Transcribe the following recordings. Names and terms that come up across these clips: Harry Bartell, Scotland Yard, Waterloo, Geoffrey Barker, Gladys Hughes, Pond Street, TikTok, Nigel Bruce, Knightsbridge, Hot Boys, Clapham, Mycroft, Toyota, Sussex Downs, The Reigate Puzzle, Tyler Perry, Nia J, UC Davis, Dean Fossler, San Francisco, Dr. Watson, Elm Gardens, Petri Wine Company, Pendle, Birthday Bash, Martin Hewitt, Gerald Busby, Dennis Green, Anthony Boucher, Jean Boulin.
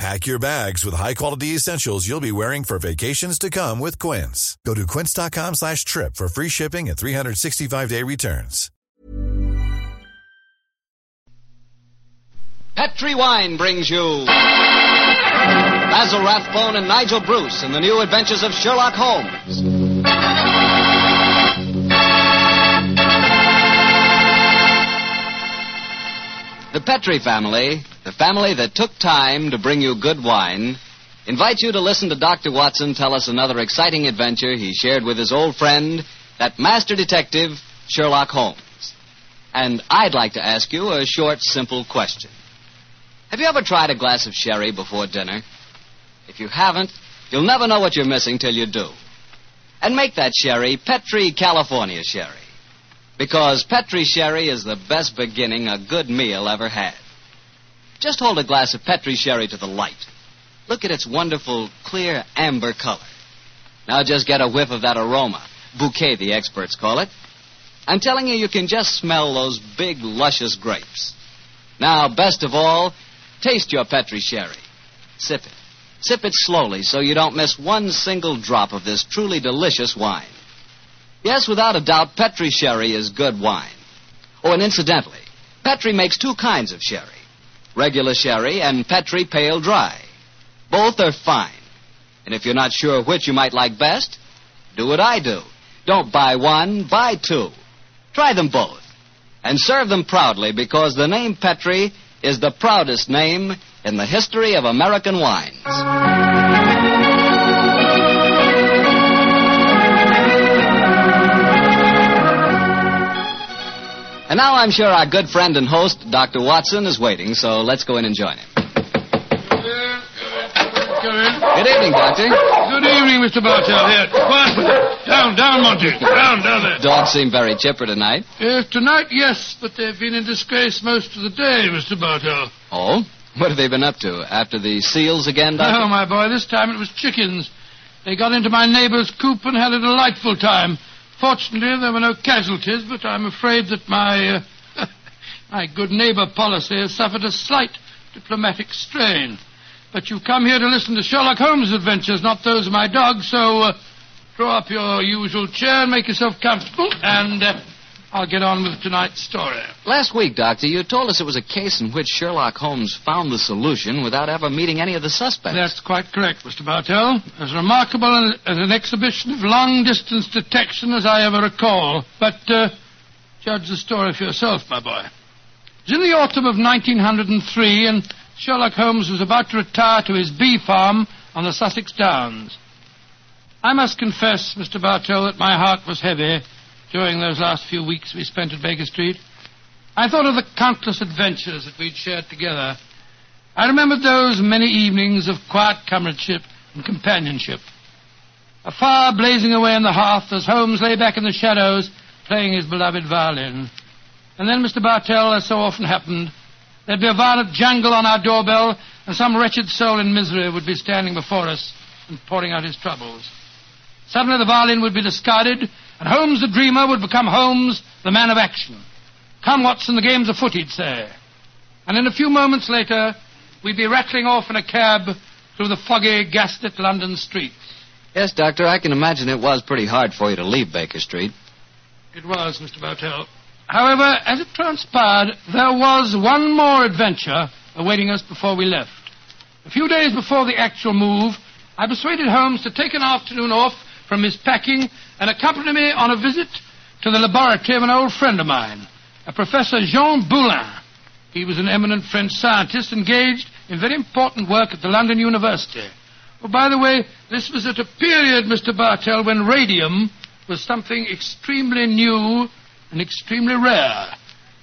Pack your bags with high-quality essentials you'll be wearing for vacations to come with Quince. Go to quince.com/trip for free shipping and 365-day returns. Petri Wine brings you Basil Rathbone and Nigel Bruce in the new adventures of Sherlock Holmes. The Petri family, the family that took time to bring you good wine, invites you to listen to Dr. Watson tell us another exciting adventure he shared with his old friend, that master detective, Sherlock Holmes. And I'd like to ask you a short, simple question. Have you ever tried a glass of sherry before dinner? If you haven't, you'll never know what you're missing till you do. And make that sherry Petri California Sherry. Because Petri Sherry is the best beginning a good meal ever had. Just hold a glass of Petri Sherry to the light. Look at its wonderful, clear, amber color. Now just get a whiff of that aroma. Bouquet, the experts call it. I'm telling you, you can just smell those big, luscious grapes. Now, best of all, taste your Petri Sherry. Sip it. Sip it slowly so you don't miss one single drop of this truly delicious wine. Yes, without a doubt, Petri Sherry is good wine. Oh, and incidentally, Petri makes two kinds of sherry. Regular sherry and Petri Pale Dry. Both are fine. And if you're not sure which you might like best, do what I do. Don't buy one, buy two. Try them both. And serve them proudly, because the name Petri is the proudest name in the history of American wines. And now I'm sure our good friend and host, Dr. Watson, is waiting, so let's go in and join him. Come in. Good evening, Doctor. Good evening, Mr. Bartell. Here, quiet. Down, Monty. Down there. Dogs seem very chipper tonight. Tonight, yes, but they've been in disgrace most of the day, Mr. Bartell. Oh? What have they been up to? After the seals again, Doctor? No, my boy, this time it was chickens. They got into my neighbor's coop and had a delightful time. Fortunately, there were no casualties, but I'm afraid that my my good neighbor policy has suffered a slight diplomatic strain. But you've come here to listen to Sherlock Holmes' adventures, not those of my dog, so draw up your usual chair and make yourself comfortable, and I'll get on with tonight's story. Last week, Doctor, you told us it was a case in which Sherlock Holmes found the solution without ever meeting any of the suspects. That's quite correct, Mr. Bartell. As remarkable as an exhibition of long-distance detection as I ever recall. But judge the story for yourself, my boy. It was in the autumn of 1903, and Sherlock Holmes was about to retire to his bee farm on the Sussex Downs. I must confess, Mr. Bartell, that my heart was heavy during those last few weeks we spent at Baker Street. I thought of the countless adventures that we'd shared together. I remembered those many evenings of quiet comradeship and companionship. A fire blazing away on the hearth as Holmes lay back in the shadows playing his beloved violin. And then, Mr. Bartell, as so often happened, there'd be a violent jangle on our doorbell and some wretched soul in misery would be standing before us and pouring out his troubles. Suddenly the violin would be discarded, and Holmes the dreamer would become Holmes the man of action. Come, Watson, the game's afoot, he'd say. And in a few moments later, we'd be rattling off in a cab through the foggy, gas-lit London streets. Yes, Doctor, I can imagine it was pretty hard for you to leave Baker Street. It was, Mr. Bartell. However, as it transpired, there was one more adventure awaiting us before we left. A few days before the actual move, I persuaded Holmes to take an afternoon off from his packing and accompany me on a visit to the laboratory of an old friend of mine, a Professor Jean Boulin. He was an eminent French scientist engaged in very important work at the London University. Oh, by the way, this was at a period, Mr. Bartell, when radium was something extremely new and extremely rare.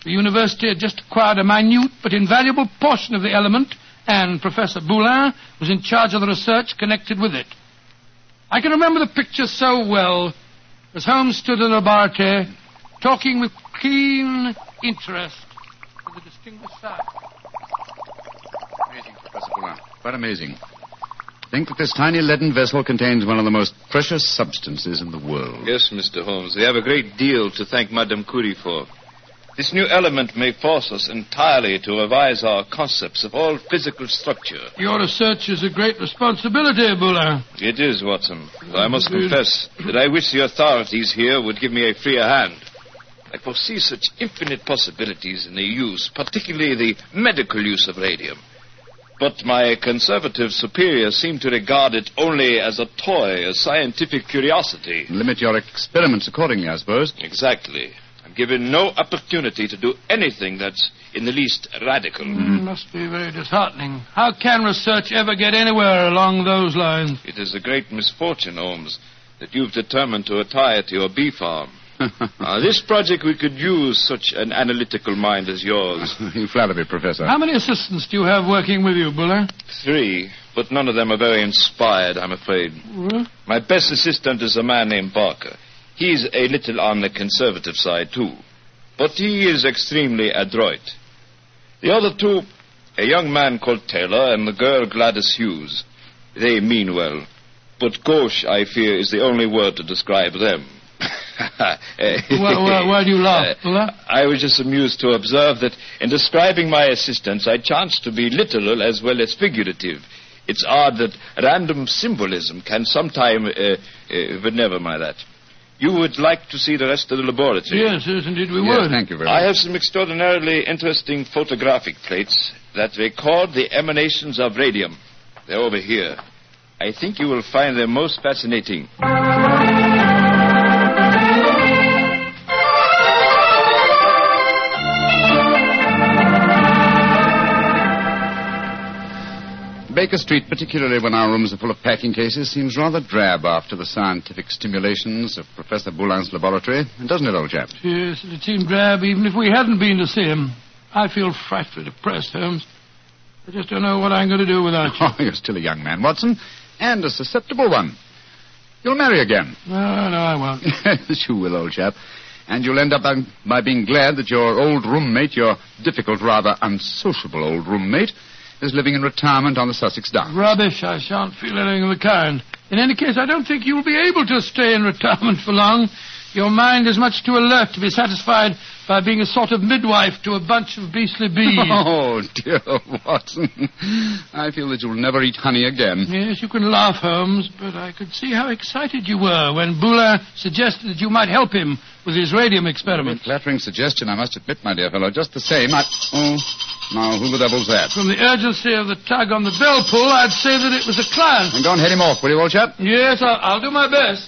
The university had just acquired a minute but invaluable portion of the element, and Professor Boulin was in charge of the research connected with it. I can remember the picture so well as Holmes stood in the laboratory, talking with keen interest to the distinguished scientist. Amazing, Professor Boulin. Quite amazing. Think that this tiny leaden vessel contains one of the most precious substances in the world. Yes, Mr. Holmes, we have a great deal to thank Madame Curie for. This new element may force us entirely to revise our concepts of all physical structure. Your research is a great responsibility, Boulin. It is, Watson. I must confess that I wish the authorities here would give me a freer hand. I foresee such infinite possibilities in the use, particularly the medical use of radium. But my conservative superior seemed to regard it only as a toy, a scientific curiosity. Limit your experiments accordingly, I suppose. Exactly. I'm given no opportunity to do anything that's in the least radical. It must be very disheartening. How can research ever get anywhere along those lines? It is a great misfortune, Holmes, that you've determined to retire to your bee farm. This project, we could use such an analytical mind as yours. You flatter me, Professor. How many assistants do you have working with you, Buller? 3, but none of them are very inspired, I'm afraid. What? My best assistant is a man named Barker. He's a little on the conservative side, too. But he is extremely adroit. The other 2, a young man called Taylor and the girl Gladys Hughes. They mean well. But gauche, I fear, is the only word to describe them. Why do you laugh? I was just amused to observe that in describing my assistants, I chanced to be literal as well as figurative. It's odd that random symbolism can sometime... but never mind that. You would like to see the rest of the laboratory? Yes, indeed we would. Thank you very much. I have some extraordinarily interesting photographic plates that record the emanations of radium. They're over here. I think you will find them most fascinating. Baker Street, particularly when our rooms are full of packing cases, seems rather drab after the scientific stimulations of Professor Boulin's laboratory, doesn't it, old chap? Yes, it seemed drab even if we hadn't been to see him. I feel frightfully depressed, Holmes. I just don't know what I'm going to do without you. Oh, you're still a young man, Watson, and a susceptible one. You'll marry again. No, I won't. Yes, you will, old chap. And you'll end up by being glad that your old roommate, your difficult, rather unsociable old roommate... is living in retirement on the Sussex Downs. Rubbish. I shan't feel anything of the kind. In any case, I don't think you'll be able to stay in retirement for long. Your mind is much too alert to be satisfied by being a sort of midwife to a bunch of beastly bees. Oh, dear Watson. I feel that you'll never eat honey again. Yes, you can laugh, Holmes, but I could see how excited you were when Boulin suggested that you might help him with his radium experiment. A flattering suggestion, I must admit, my dear fellow. Just the same, Oh, now, who the devil's that? From the urgency of the tug on the bell pull, I'd say that it was a client. And go and head him off, will you, old chap? Yes, I'll do my best.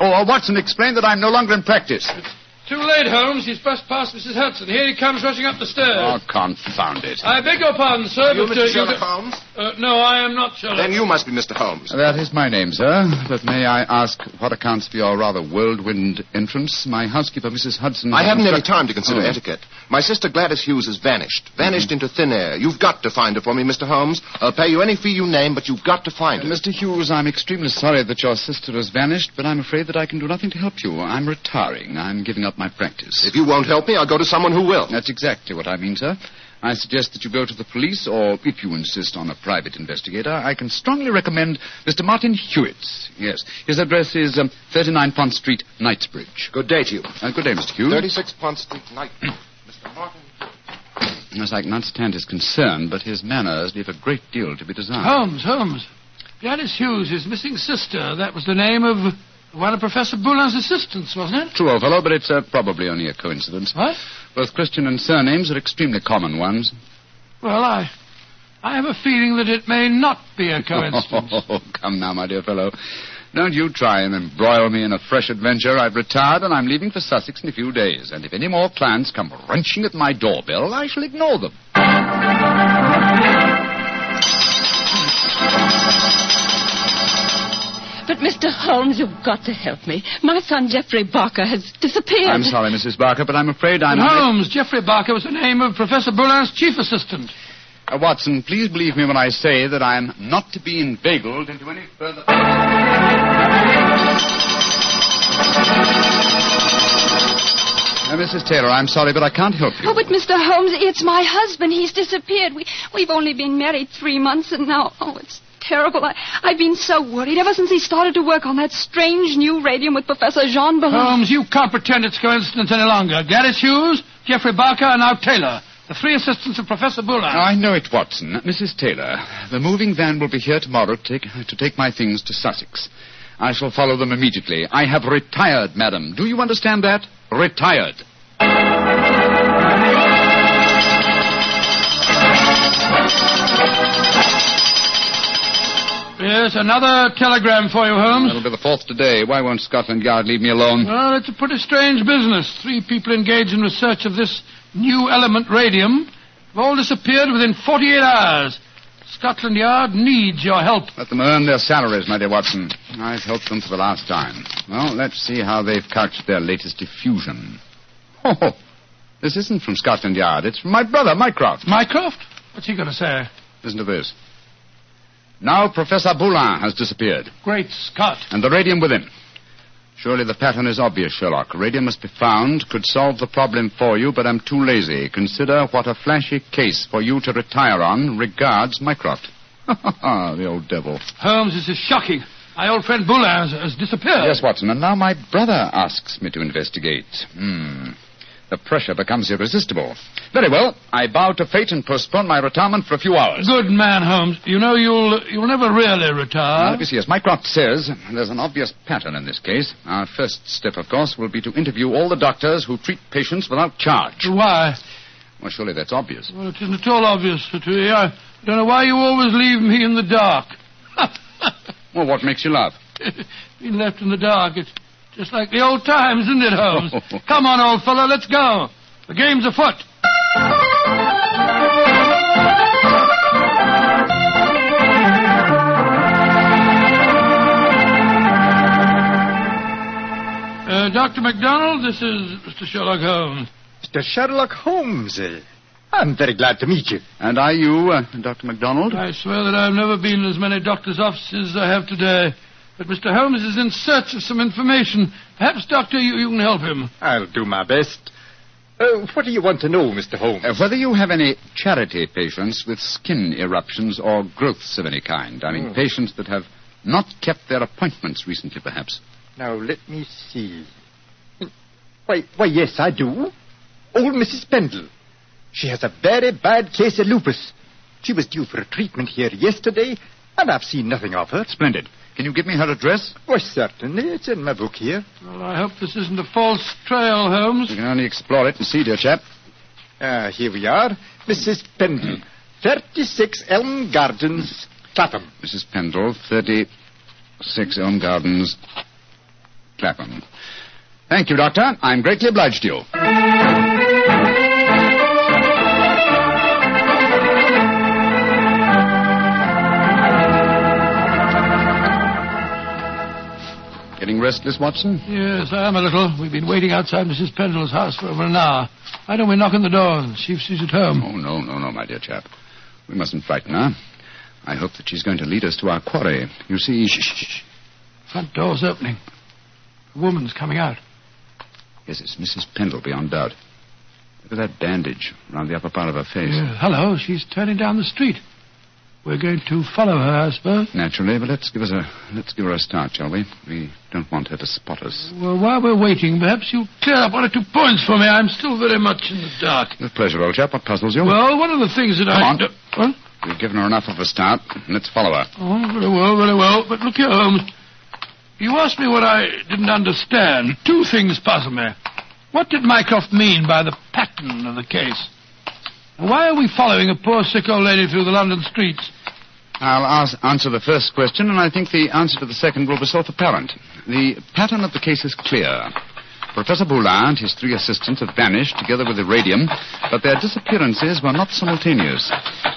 Oh, Watson, explain that I'm no longer in practice. It's too late, Holmes. He's brushed past Mrs. Hudson. Here he comes rushing up the stairs. Oh, confound it. I beg your pardon, sir. Are you Mr. Sherlock Holmes? No, I am not Sherlock. Then you must be Mr. Holmes. That is my name, sir. But may I ask what accounts for your rather whirlwind entrance? My housekeeper, Mrs. Hudson... I haven't any time to consider etiquette. My sister Gladys Hughes has vanished. Vanished into thin air. You've got to find her for me, Mr. Holmes. I'll pay you any fee you name, but you've got to find her. Mr. Hughes, I'm extremely sorry that your sister has vanished, but I'm afraid that I can do nothing to help you. I'm retiring. I'm giving up my practice. If you won't help me, I'll go to someone who will. That's exactly what I mean, sir. I suggest that you go to the police, or if you insist on a private investigator, I can strongly recommend Mr. Martin Hewitt. Yes, his address is 39 Pond Street, Knightsbridge. Good day to you. Good day, Mr. Hewitt. 36 Pond Street, Knightsbridge. Mr. Martin Hewitt. Yes, I can understand his concern, but his manners leave a great deal to be desired. Holmes. Gladys Hughes, his missing sister. That was the name of one of Professor Boulin's assistants, wasn't it? True, old fellow, but it's probably only a coincidence. What? Both Christian and surnames are extremely common ones. Well, I have a feeling that it may not be a coincidence. Oh, come now, my dear fellow. Don't you try and embroil me in a fresh adventure. I've retired and I'm leaving for Sussex in a few days. And if any more clients come wrenching at my doorbell, I shall ignore them. But, Mr. Holmes, you've got to help me. My son, Geoffrey Barker, has disappeared. I'm sorry, Mrs. Barker, but I'm afraid I'm... Holmes, Geoffrey Barker was the name of Professor Boulin's chief assistant. Watson, please believe me when I say that I am not to be inveigled into any further... Mrs. Taylor, I'm sorry, but I can't help you. Oh, but Mr. Holmes, it's my husband. He's disappeared. We've only been married 3 months, and now... Oh, it's... terrible. I've been so worried ever since he started to work on that strange new radium with Professor Jean Boulin. Holmes, you can't pretend it's coincidence any longer. Gladys Hughes, Geoffrey Barker, and now Taylor, the three assistants of Professor Boulin. I know it, Watson. Mrs. Taylor, the moving van will be here tomorrow to take my things to Sussex. I shall follow them immediately. I have retired, madam. Do you understand that? Retired. Yes, another telegram for you, Holmes. That'll be the fourth today. Why won't Scotland Yard leave me alone? Well, it's a pretty strange business. 3 people engaged in research of this new element radium have all disappeared within 48 hours. Scotland Yard needs your help. Let them earn their salaries, my dear Watson. I've helped them for the last time. Well, let's see how they've couched their latest effusion. Oh, this isn't from Scotland Yard. It's from my brother, Mycroft. Mycroft? What's he going to say? Listen to this. Now Professor Boulin has disappeared. Great Scott. And the radium with him. Surely the pattern is obvious, Sherlock. Radium must be found, could solve the problem for you, but I'm too lazy. Consider what a flashy case for you to retire on. Regards, Mycroft. The old devil. Holmes, this is shocking. My old friend Boulin has disappeared. Yes, Watson, and now my brother asks me to investigate. The pressure becomes irresistible. Very well. I bow to fate and postpone my retirement for a few hours. Good man, Holmes. You know, you'll never really retire. Now, let me see. As Mycroft says, there's an obvious pattern in this case. Our first step, of course, will be to interview all the doctors who treat patients without charge. Why? Well, surely that's obvious. Well, it isn't at all obvious to me. I don't know why you always leave me in the dark. Well, what makes you laugh? Being left in the dark, it's... just like the old times, isn't it, Holmes? Come on, old fellow, let's go. The game's afoot. Dr. MacDonald, this is Mr. Sherlock Holmes. Mr. Sherlock Holmes, I'm very glad to meet you. And are you, Dr. MacDonald? I swear that I've never been in as many doctors' offices as I have today. But Mr. Holmes is in search of some information. Perhaps, Doctor, you can help him. I'll do my best. What do you want to know, Mr. Holmes? Whether you have any charity patients with skin eruptions or growths of any kind. I mean, patients that have not kept their appointments recently, perhaps. Now, let me see. Why, yes, I do. Old Mrs. Pendle. She has a very bad case of lupus. She was due for a treatment here yesterday, and I've seen nothing of her. Splendid. Can you give me her address? Well, certainly. It's in my book here. Well, I hope this isn't a false trail, Holmes. You can only explore it and see, dear chap. Here we are. Mrs. Pendle, 36 Elm Gardens, Clapham. Mrs. Pendle, 36 Elm Gardens, Clapham. Thank you, Doctor. I'm greatly obliged to you. Getting restless, Watson? Yes, I am a little. We've been waiting outside Mrs. Pendle's house for over an hour. Why don't we knock on the door and see if she's at home? Oh, no, my dear chap. We mustn't frighten her. I hope that she's going to lead us to our quarry. You see... Shh. Front door's opening. A woman's coming out. Yes, it's Mrs. Pendle, beyond doubt. Look at that bandage around the upper part of her face. Hello, she's turning down the street. We're going to follow her, I suppose. Naturally, but let's give her a start, shall we? We don't want her to spot us. Well, while we're waiting, perhaps you'll clear up one or two points for me. I'm still very much in the dark. With pleasure, old chap. What puzzles you? Well, one of the things that Come on. We've given her enough of a start. Let's follow her. Oh, very well. But look here, Holmes. You asked me what I didn't understand. Two things puzzle me. What did Mycroft mean by the pattern of the case? Why are we following a poor sick old lady through the London streets? I'll answer the first question, and I think the answer to the second will be self-apparent. The pattern of the case is clear. Professor Boulin and his three assistants have vanished together with Iradium, but their disappearances were not simultaneous.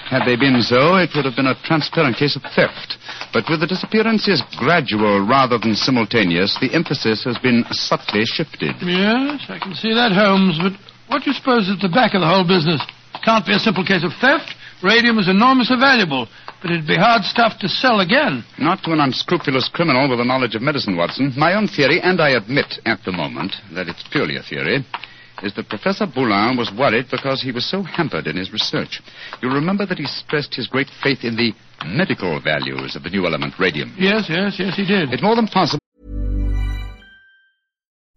Had they been so, it would have been a transparent case of theft. But with the disappearances gradual rather than simultaneous, the emphasis has been subtly shifted. Yes, I can see that, Holmes, but what do you suppose is at the back of the whole business? Can't be a simple case of theft. Radium is enormously valuable, but it'd be hard stuff to sell again. Not to an unscrupulous criminal with a knowledge of medicine, Watson. My own theory, and I admit at the moment that it's purely a theory, is that Professor Boulin was worried because he was so hampered in his research. You'll remember that he stressed his great faith in the medical values of the new element, radium. Yes, he did. It's more than possible.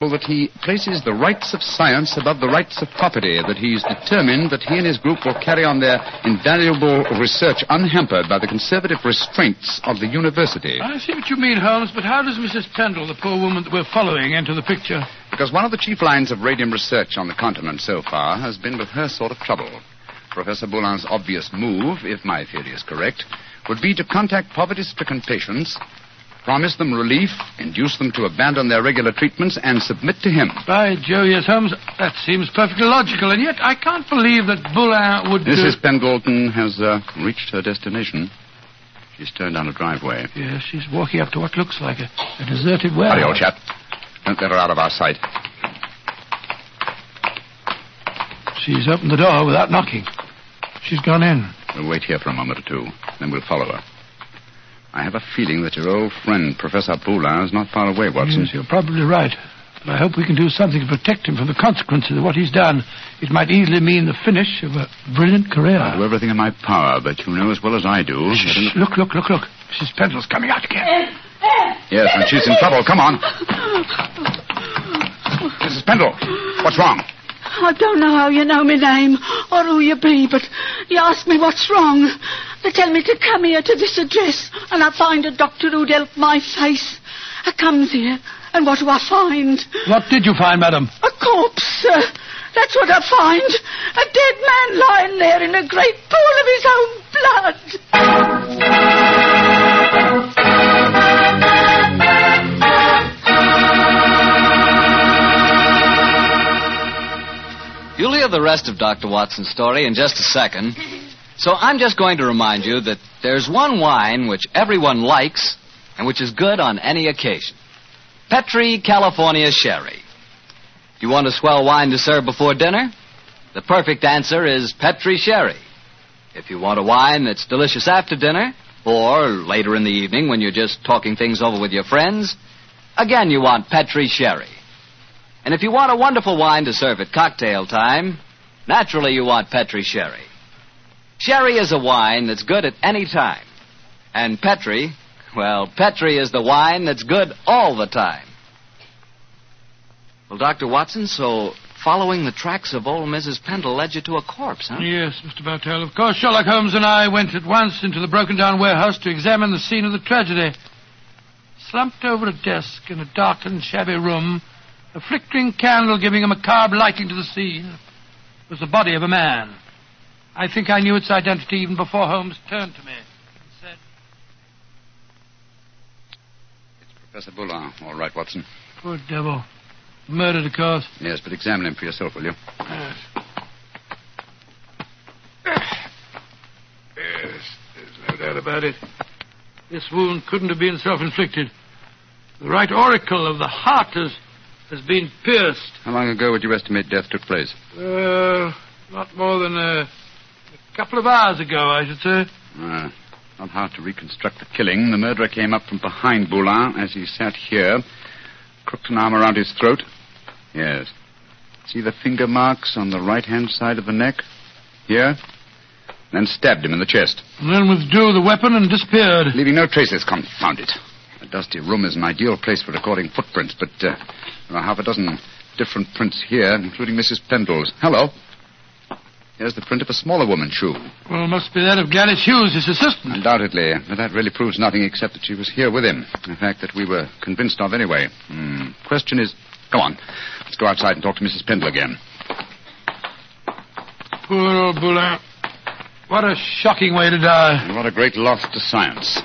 That he places the rights of science above the rights of property, that he's determined that he and his group will carry on their invaluable research unhampered by the conservative restraints of the university. I see what you mean, Holmes, but how does Mrs. Pendle, the poor woman that we're following, enter the picture? Because one of the chief lines of radium research on the continent so far has been with her sort of trouble. Professor Boulin's obvious move, if my theory is correct, would be to contact poverty-stricken patients, promise them relief, induce them to abandon their regular treatments, and submit to him. By Joe, yes, Holmes, that seems perfectly logical, and yet I can't believe that Boulin would... Mrs. Pendleton has reached her destination. She's turned down a driveway. Yes, she's walking up to what looks like a deserted well. Hurry, old chap. Don't let her out of our sight. She's opened the door without knocking. She's gone in. We'll wait here for a moment or two, then we'll follow her. I have a feeling that your old friend, Professor Boulin, is not far away, Watson. Yes, you're probably right. But I hope we can do something to protect him from the consequences of what he's done. It might easily mean the finish of a brilliant career. I'll do everything in my power, but you know as well as I do... Shh, look. Mrs. Pendle's coming out again. Yes, and she's in trouble. Come on. Mrs. Pendle, what's wrong? I don't know how you know my name or who you be, but you ask me what's wrong. They tell me to come here to this address, and I find a doctor who'd help my face. I comes here, and what do I find? What did you find, madam? A corpse, sir. That's what I find. A dead man lying there in a great pool of his own blood. You'll hear the rest of Dr. Watson's story in just a second. So I'm just going to remind you that there's one wine which everyone likes and which is good on any occasion. Petri California Sherry. Do you want a swell wine to serve before dinner? The perfect answer is Petri Sherry. If you want a wine that's delicious after dinner or later in the evening when you're just talking things over with your friends, again you want Petri Sherry. And if you want a wonderful wine to serve at cocktail time, naturally you want Petri Sherry. Sherry is a wine that's good at any time. And Petri, Well, Petri is the wine that's good all the time. Well, Dr. Watson, so following the tracks of old Mrs. Pendle led you to a corpse, huh? Yes, Mr. Bartell, of course. Sherlock Holmes and I went at once into the broken-down warehouse to examine the scene of the tragedy. Slumped over a desk in a dark and shabby room, a flickering candle giving a macabre lighting to the scene, was the body of a man. I think I knew its identity even before Holmes turned to me and said... It's Professor Boulin. All right, Watson. Poor devil. Murdered, of course. Yes, but examine him for yourself, will you? Yes. Yes, there's no doubt about it. This wound couldn't have been self-inflicted. The right auricle of the heart has been pierced. How long ago would you estimate death took place? Not more than a couple of hours ago, I should say. Not hard to reconstruct the killing. The murderer came up from behind Boulin as he sat here, crooked an arm around his throat. Yes. See the finger marks on the right-hand side of the neck? Here? Then stabbed him in the chest. And then withdrew the weapon and disappeared. Leaving no traces, confound it. A dusty room is an ideal place for recording footprints, but there are half a dozen different prints here, including Mrs. Pendle's. Hello. Here's the print of a smaller woman's shoe. Well, it must be that of Gladys Hughes, his assistant. Undoubtedly, but that really proves nothing except that she was here with him. A fact that we were convinced of anyway. Question is... Come on, let's go outside and talk to Mrs. Pendle again. Poor old Boulin. What a shocking way to die. And what a great loss to science.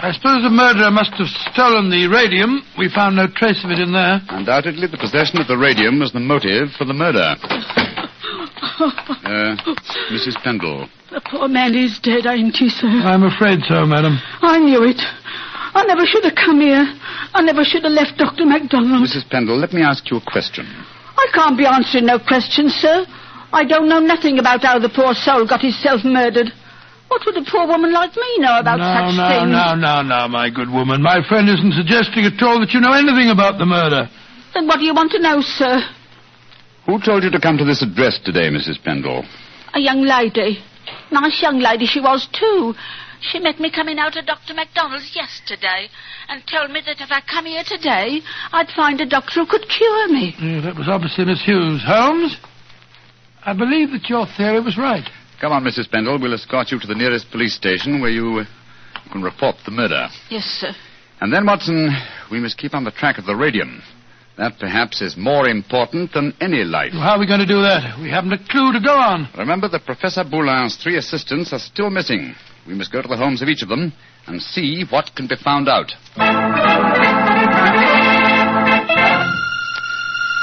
I suppose the murderer must have stolen the radium. We found no trace of it in there. Undoubtedly, the possession of the radium was the motive for the murder. Mrs. Pendle. The poor man is dead, ain't he, sir? I'm afraid so, madam. I knew it. I never should have come here. I never should have left Dr. MacDonald. Mrs. Pendle, let me ask you a question. I can't be answering no questions, sir. I don't know nothing about how the poor soul got himself murdered. What would a poor woman like me know about such things? No, my good woman. My friend isn't suggesting at all that you know anything about the murder. Then what do you want to know, sir? Who told you to come to this address today, Mrs. Pendle? A young lady. Nice young lady she was, too. She met me coming out of Dr. MacDonald's yesterday and told me that if I come here today, I'd find a doctor who could cure me. Yeah, that was obviously Miss Hughes. Holmes, I believe that your theory was right. Come on, Mrs. Pendle. We'll escort you to the nearest police station where you can report the murder. Yes, sir. And then, Watson, we must keep on the track of the radium. That, perhaps, is more important than any life. Well, how are we going to do that? We haven't a clue to go on. Remember that Professor Boulin's three assistants are still missing. We must go to the homes of each of them and see what can be found out.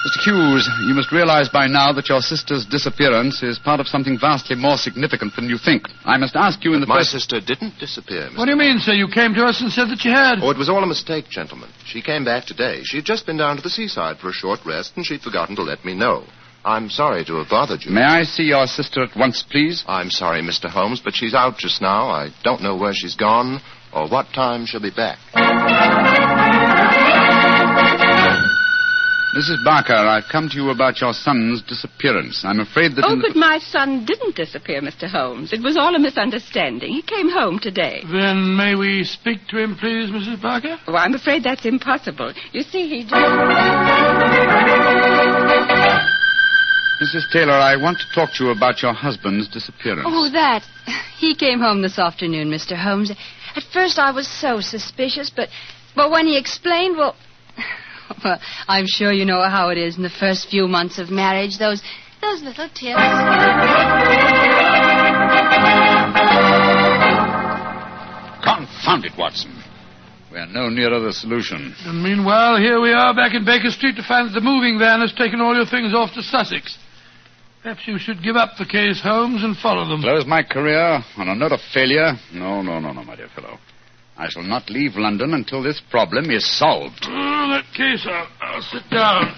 Mr. Hughes, you must realize by now that your sister's disappearance is part of something vastly more significant than you think. I must ask you in the first... My sister didn't disappear, Mr. What do you mean, sir? You came to us and said that she had... Oh, it was all a mistake, gentlemen. She came back today. She'd just been down to the seaside for a short rest, and she'd forgotten to let me know. I'm sorry to have bothered you. May I see your sister at once, please? I'm sorry, Mr. Holmes, but she's out just now. I don't know where she's gone or what time she'll be back. Mrs. Barker, I've come to you about your son's disappearance. I'm afraid that... But my son didn't disappear, Mr. Holmes. It was all a misunderstanding. He came home today. Then may we speak to him, please, Mrs. Barker? Oh, I'm afraid that's impossible. You see, he just... Mrs. Taylor, I want to talk to you about your husband's disappearance. Oh, that. He came home this afternoon, Mr. Holmes. At first I was so suspicious, but when he explained, Well, I'm sure you know how it is in the first few months of marriage, those little tips. Confound it, Watson. We're no nearer the solution. And meanwhile, here we are back in Baker Street to find that the moving van has taken all your things off to Sussex. Perhaps you should give up the case, Holmes, and follow them. Close my career on a note of failure? No, my dear fellow. I shall not leave London until this problem is solved. That case, I'll sit down.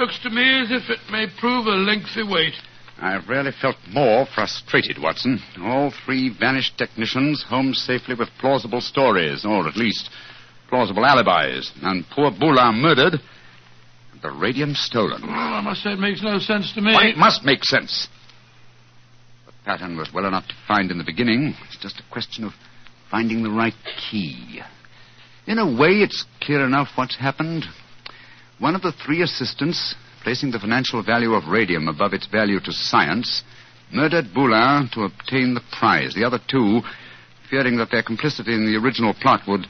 Looks to me as if it may prove a lengthy wait. I've rarely felt more frustrated, Watson. All three vanished technicians home safely with plausible stories, or at least plausible alibis, and poor Boulin murdered, and the radium stolen. I must say it makes no sense to me. Well, it must make sense. The pattern was well enough defined in the beginning. It's just a question of Finding the right key. In a way, it's clear enough what's happened. One of the three assistants, placing the financial value of radium above its value to science, murdered Boulin to obtain the prize. The other two, fearing that their complicity in the original plot would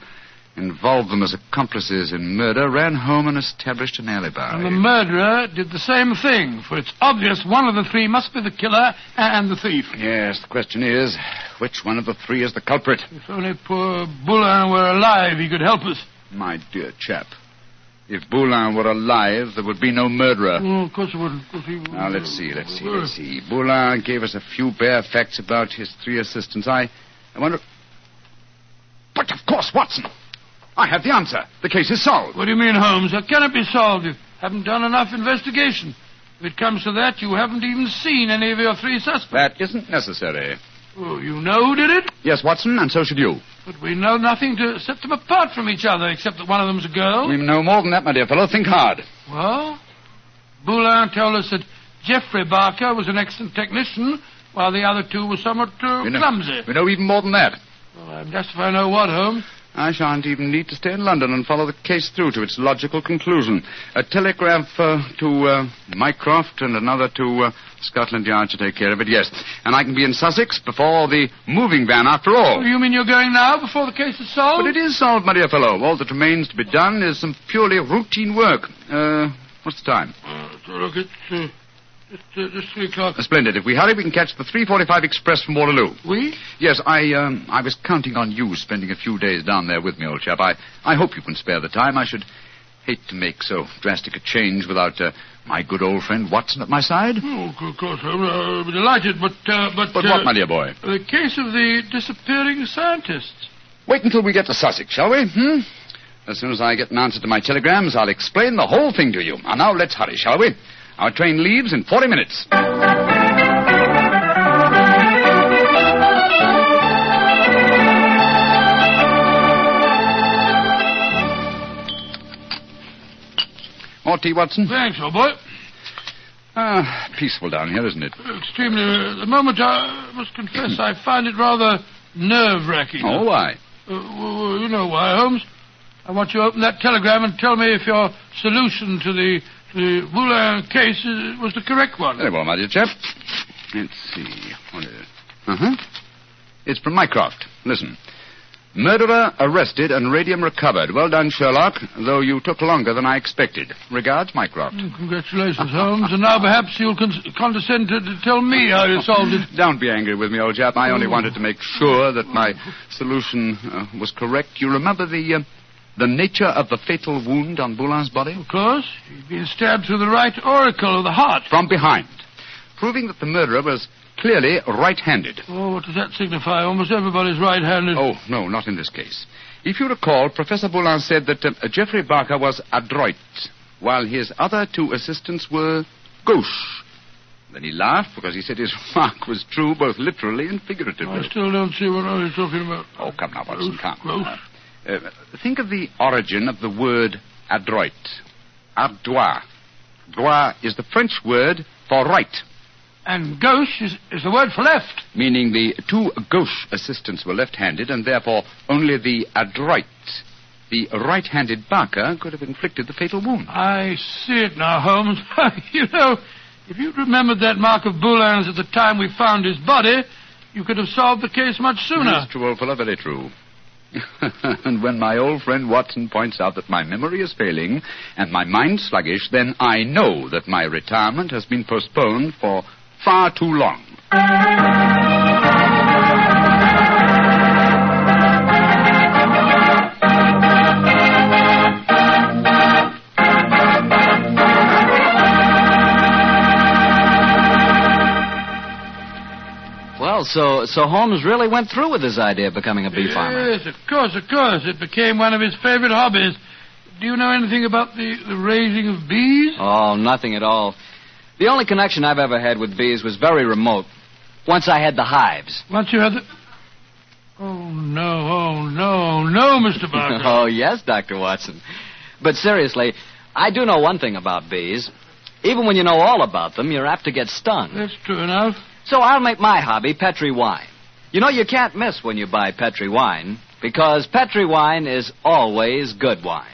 involve them as accomplices in murder, ran home and established an alibi. And the murderer did the same thing, for it's obvious one of the three must be the killer and the thief. Yes, the question is, which one of the three is the culprit? If only poor Boulin were alive, he could help us. My dear chap, if Boulin were alive, there would be no murderer. Of course he wouldn't. Now, let's see. Boulin gave us a few bare facts about his three assistants. I wonder... But, of course, Watson... I have the answer. The case is solved. What do you mean, Holmes? It cannot be solved. You haven't done enough investigation. If it comes to that, you haven't even seen any of your three suspects. That isn't necessary. Oh, you know who did it? Yes, Watson, and so should you. But we know nothing to set them apart from each other, except that one of them's a girl. We know more than that, my dear fellow. Think hard. Well, Boulin told us that Geoffrey Barker was an excellent technician, while the other two were somewhat clumsy. We know even more than that. Well, I'm just if I know what, Holmes. I shan't even need to stay in London and follow the case through to its logical conclusion. A telegraph to Mycroft and another to Scotland Yard to take care of it, yes. And I can be in Sussex before the moving van, after all. Oh, you mean you're going now before the case is solved? But it is solved, my dear fellow. All that remains to be done is some purely routine work. What's the time? Look, it's... Just 3:00. Splendid. If we hurry, we can catch the 3:45 express from Waterloo. We? Yes, I was counting on you spending a few days down there with me, old chap. I hope you can spare the time. I should hate to make so drastic a change without my good old friend Watson at my side. Oh, of course, I'll be delighted, but... But what, my dear boy? The case of the disappearing scientists. Wait until we get to Sussex, shall we? As soon as I get an answer to my telegrams, I'll explain the whole thing to you. Now, let's hurry, shall we? Our train leaves in 40 minutes. More tea, Watson? Thanks, old boy. Peaceful down here, isn't it? Extremely. At the moment, I must confess, I find it rather nerve-wracking. Oh, why? Well, you know why, Holmes. I want you to open that telegram and tell me if your solution to the Boulin case was the correct one. Very well, my dear chap. Let's see. What is it? It's from Mycroft. Listen. Murderer arrested and radium recovered. Well done, Sherlock, though you took longer than I expected. Regards, Mycroft. Congratulations, Holmes. And now perhaps you'll condescend to tell me how you solved it. Don't be angry with me, old chap. I only wanted to make sure that my solution was correct. You remember the nature of the fatal wound on Boulin's body? Of course. He'd been stabbed through the right auricle of the heart. From behind. Proving that the murderer was clearly right-handed. Oh, what does that signify? Almost everybody's right-handed. Oh, no, not in this case. If you recall, Professor Boulin said that Geoffrey Barker was adroit, while his other two assistants were gauche. Then he laughed because he said his remark was true both literally and figuratively. I still don't see what I was talking about. Oh, come now, Watson, come. Gauche. Think of the origin of the word adroit. Adroit. Droit is the French word for right. And gauche is the word for left. Meaning the two gauche assistants were left-handed, and therefore only the adroit, the right-handed Barker, could have inflicted the fatal wound. I see it now, Holmes. You know, if you'd remembered that mark of Boulin's at the time we found his body, you could have solved the case much sooner. That's true, old fellow, very true. And when my old friend Watson points out that my memory is failing and my mind sluggish, then I know that my retirement has been postponed for far too long. So Holmes really went through with his idea of becoming a bee farmer. Yes, of course. It became one of his favorite hobbies. Do you know anything about the raising of bees? Oh, nothing at all. The only connection I've ever had with bees was very remote. Once I had the hives. Once you had the... Oh, no, Mr. Barker. Oh, yes, Dr. Watson. But seriously, I do know one thing about bees. Even when you know all about them, you're apt to get stung. That's true enough. So I'll make my hobby Petri wine. You know, you can't miss when you buy Petri wine, because Petri wine is always good wine.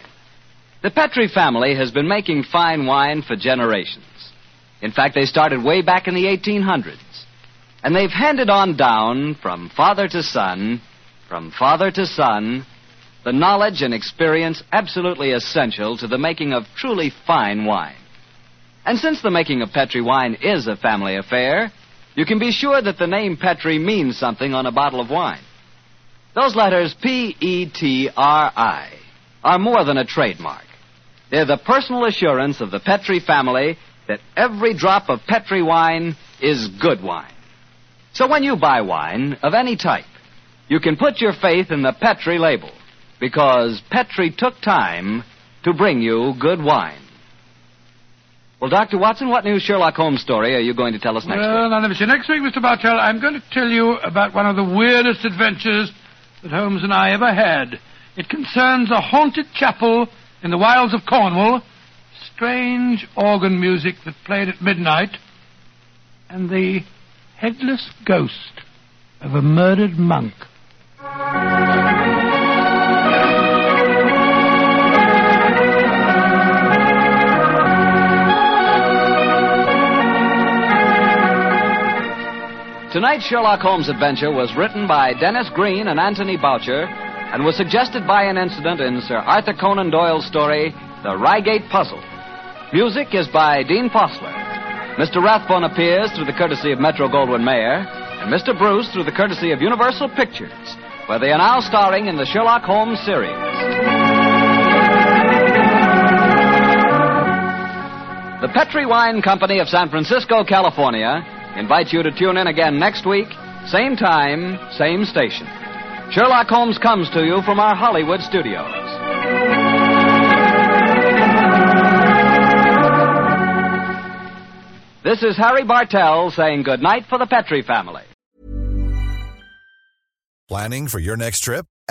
The Petri family has been making fine wine for generations. In fact, they started way back in the 1800s. And they've handed on down from father to son, the knowledge and experience absolutely essential to the making of truly fine wine. And since the making of Petri wine is a family affair, you can be sure that the name Petri means something on a bottle of wine. Those letters P-E-T-R-I are more than a trademark. They're the personal assurance of the Petri family that every drop of Petri wine is good wine. So when you buy wine of any type, you can put your faith in the Petri label, because Petri took time to bring you good wine. Well, Dr. Watson, what new Sherlock Holmes story are you going to tell us next week? Well, now, let me see. Next week, Mr. Bartell, I'm going to tell you about one of the weirdest adventures that Holmes and I ever had. It concerns a haunted chapel in the wilds of Cornwall, strange organ music that played at midnight, and the headless ghost of a murdered monk. Tonight's Sherlock Holmes adventure was written by Dennis Green and Anthony Boucher and was suggested by an incident in Sir Arthur Conan Doyle's story, The Reigate Puzzle. Music is by Dean Fossler. Mr. Rathbone appears through the courtesy of Metro-Goldwyn-Mayer and Mr. Bruce through the courtesy of Universal Pictures, where they are now starring in the Sherlock Holmes series. The Petri Wine Company of San Francisco, California, invites you to tune in again next week, same time, same station. Sherlock Holmes comes to you from our Hollywood studios. This is Harry Bartell saying goodnight for the Petri family. Planning for your next trip?